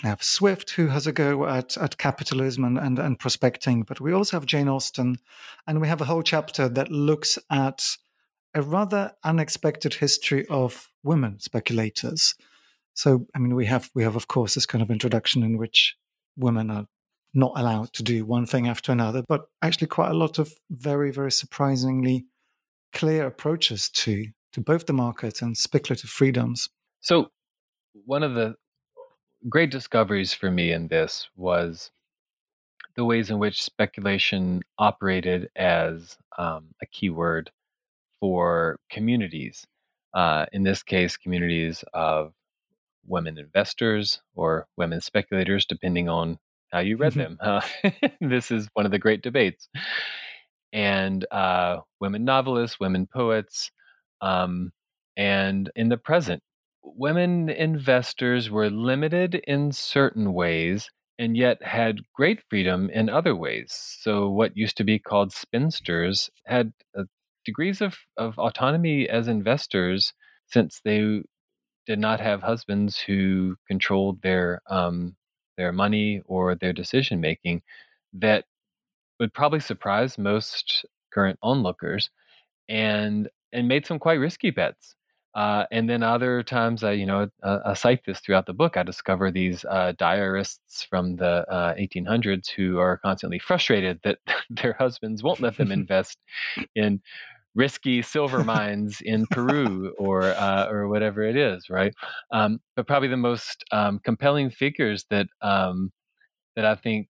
have Swift, who has a go at capitalism and prospecting, but we also have Jane Austen, and we have a whole chapter that looks at a rather unexpected history of women speculators. So, I mean, we have, of course, this kind of introduction in which women are not allowed to do one thing after another, but actually quite a lot of very, very surprisingly clear approaches to both the market and speculative freedoms. So one of the great discoveries for me in this was the ways in which speculation operated as a keyword for communities, in this case, communities of women investors or women speculators, depending on how you read them. This is one of the great debates. And women novelists, women poets, and in the present, women investors were limited in certain ways and yet had great freedom in other ways. So what used to be called spinsters had degrees of autonomy as investors, since they did not have husbands who controlled their money or their decision making, that would probably surprise most current onlookers. and made some quite risky bets. And then other times, I cite this throughout the book, I discover these diarists from the 1800s who are constantly frustrated that their husbands won't let them invest in risky silver mines in Peru or whatever it is, right? But probably the most compelling figures that I think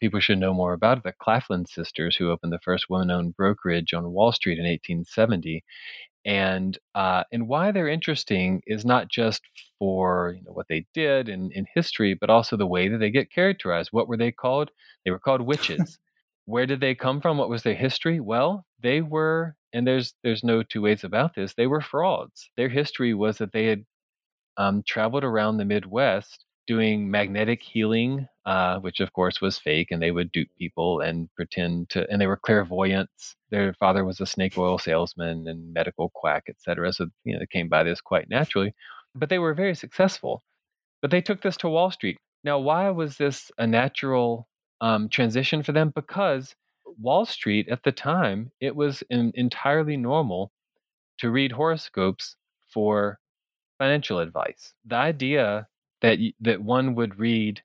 people should know more about are the Claflin sisters, who opened the first woman-owned brokerage on Wall Street in 1870. And why they're interesting is not just for what they did in history, but also the way that they get characterized. What were they called? They were called witches. Where did they come from? What was their history? Well, they were, and there's no two ways about this, they were frauds. Their history was that they had traveled around the Midwest doing magnetic healing, which of course was fake, and they would dupe people and pretend to, and they were clairvoyants. Their father was a snake oil salesman and medical quack, et cetera. So, they came by this quite naturally, but they were very successful, but they took this to Wall Street. Now, why was this a natural transition for them? Because Wall Street at the time, it was entirely normal to read horoscopes for financial advice. The idea that one would read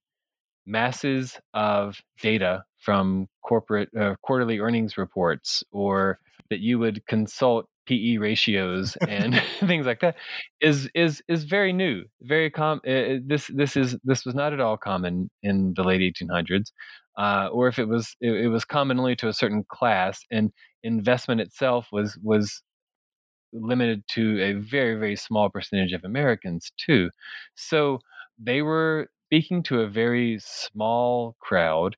masses of data from corporate quarterly earnings reports, or that you would consult PE ratios and things like that, is very new. Very this was not at all common in the late 1800s, or if it was, it was common only to a certain class, and investment itself was limited to a very, very small percentage of Americans too. So they were speaking to a very small crowd,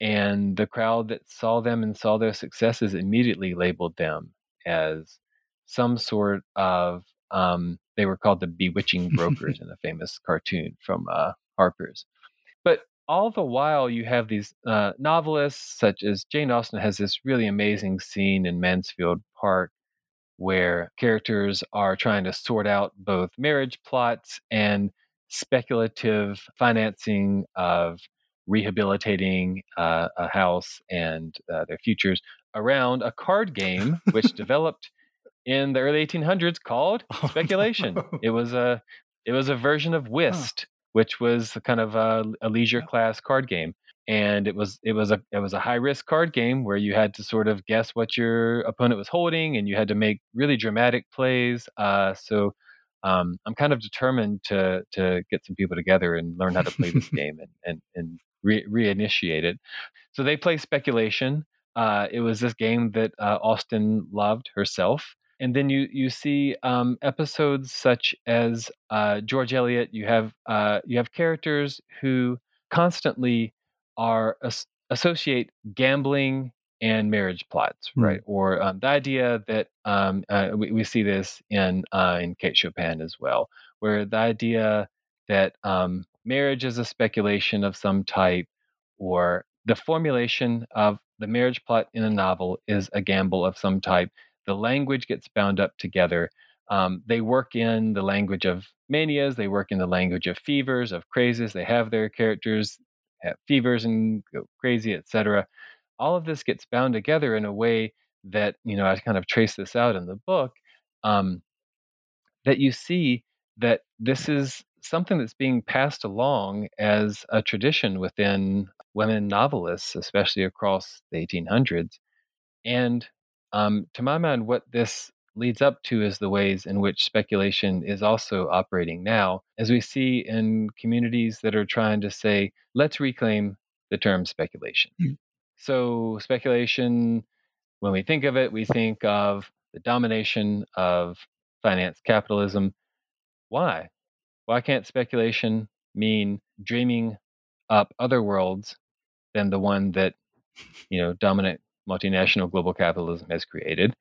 and the crowd that saw them and saw their successes immediately labeled them as some sort of, they were called the bewitching brokers in the famous cartoon from Harper's. But all the while, you have these novelists, such as Jane Austen has this really amazing scene in Mansfield Park where characters are trying to sort out both marriage plots and speculative financing of rehabilitating a house and their futures around a card game, which developed in the early 1800s called Speculation. It was a version of whist, which was kind of a leisure class card game, and it was a high risk card game where you had to sort of guess what your opponent was holding, and you had to make really dramatic plays. I'm kind of determined to get some people together and learn how to play this game and reinitiate it. So they play Speculation. It was this game that Austen loved herself. And then you see episodes such as George Eliot. You have characters who constantly associate gambling and marriage plots, right? Or the idea that we see this in Kate Chopin as well, where the idea that marriage is a speculation of some type, or the formulation of the marriage plot in a novel is a gamble of some type. The language gets bound up together. They work in the language of manias. They work in the language of fevers, of crazes. They have their characters have fevers and go crazy, etc. All of this gets bound together in a way that, I kind of trace this out in the book, that you see that this is something that's being passed along as a tradition within women novelists, especially across the 1800s. And to my mind, what this leads up to is the ways in which speculation is also operating now, as we see in communities that are trying to say, let's reclaim the term speculation. Mm-hmm. So speculation, when we think of it, we think of the domination of finance capitalism. Why? Why can't speculation mean dreaming up other worlds than the one that, dominant multinational global capitalism has created?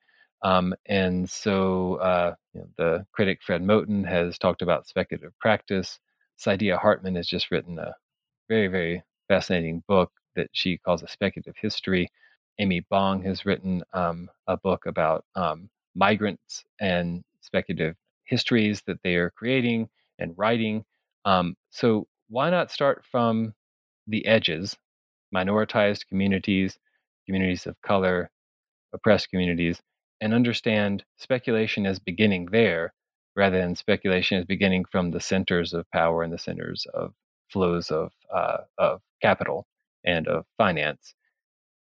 And so the critic Fred Moten has talked about speculative practice. Saidiya Hartman has just written a very, very fascinating book that she calls a speculative history. Amy Bong has written a book about migrants and speculative histories that they are creating and writing. So why not start from the edges, minoritized communities, communities of color, oppressed communities, and understand speculation as beginning there rather than speculation as beginning from the centers of power and the centers of flows of capital and of finance.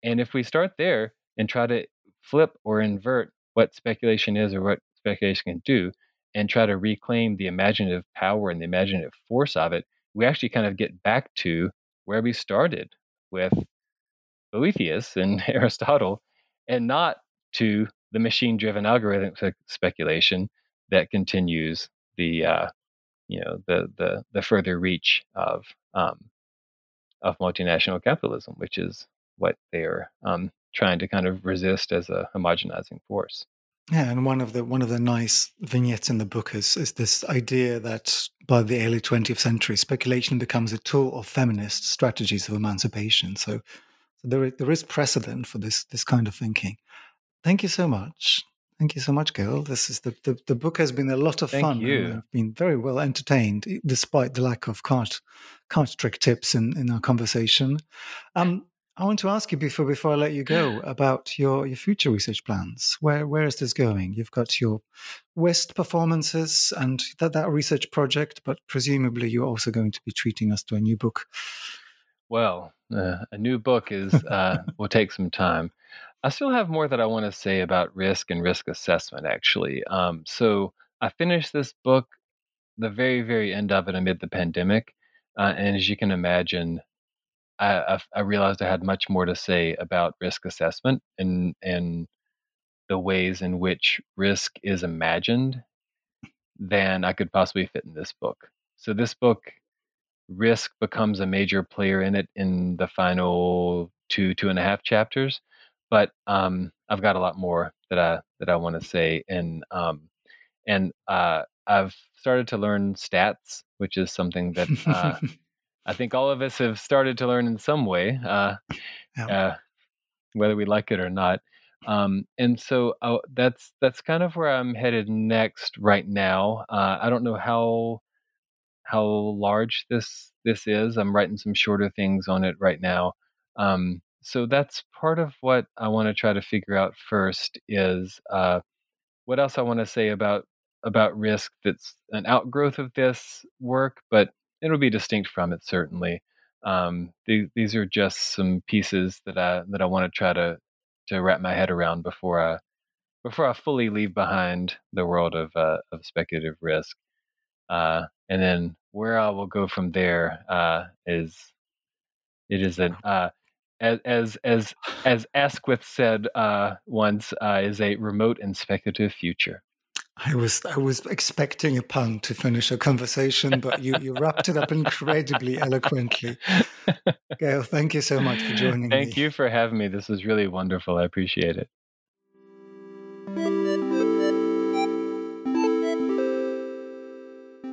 And if we start there and try to flip or invert what speculation is or what speculation can do and try to reclaim the imaginative power and the imaginative force of it, we actually kind of get back to where we started with Boethius and Aristotle, and not to the machine-driven algorithmic speculation that continues the further reach of multinational capitalism, which is what they're trying to kind of resist as a homogenizing force. Yeah, and one of the nice vignettes in the book is this idea that by the early 20th century, speculation becomes a tool of feminist strategies of emancipation. So there is precedent for this kind of thinking. Thank you so much. Thank you so much, Gayle. This is the book has been a lot of fun. Thank you. I've been very well entertained, despite the lack of card trick tips in our conversation. I want to ask you before I let you go about your future research plans. Where is this going? You've got your West performances and that research project, but presumably you're also going to be treating us to a new book. Well, a new book will take some time. I still have more that I want to say about risk and risk assessment, actually. So I finished this book, the very, very end of it amid the pandemic. And as you can imagine, I realized I had much more to say about risk assessment and the ways in which risk is imagined than I could possibly fit in this book. So this book, risk becomes a major player in it in the final 2.5 chapters, but I've got a lot more that I want to say, and I've started to learn stats, which is something that. I think all of us have started to learn in some way, whether we like it or not. And so that's kind of where I'm headed next right now. I don't know how large this is. I'm writing some shorter things on it right now. So that's part of what I want to try to figure out first is what else I want to say about risk that's an outgrowth of this work, but it'll be distinct from it, certainly. These are just some pieces that I want to try to wrap my head around before I fully leave behind the world of speculative risk. And then where I will go from there is, as Asquith said once, is a remote and speculative future. I was expecting a pun to finish our conversation, but you wrapped it up incredibly eloquently. Gayle, thank you so much for joining me. Thank you for having me. This is really wonderful. I appreciate it.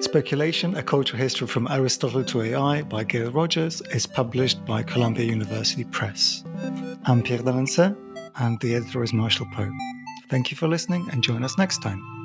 Speculation, a cultural history from Aristotle to AI by Gayle Rogers is published by Columbia University Press. I'm Pierre Dalence, and the editor is Marshall Poe. Thank you for listening and join us next time.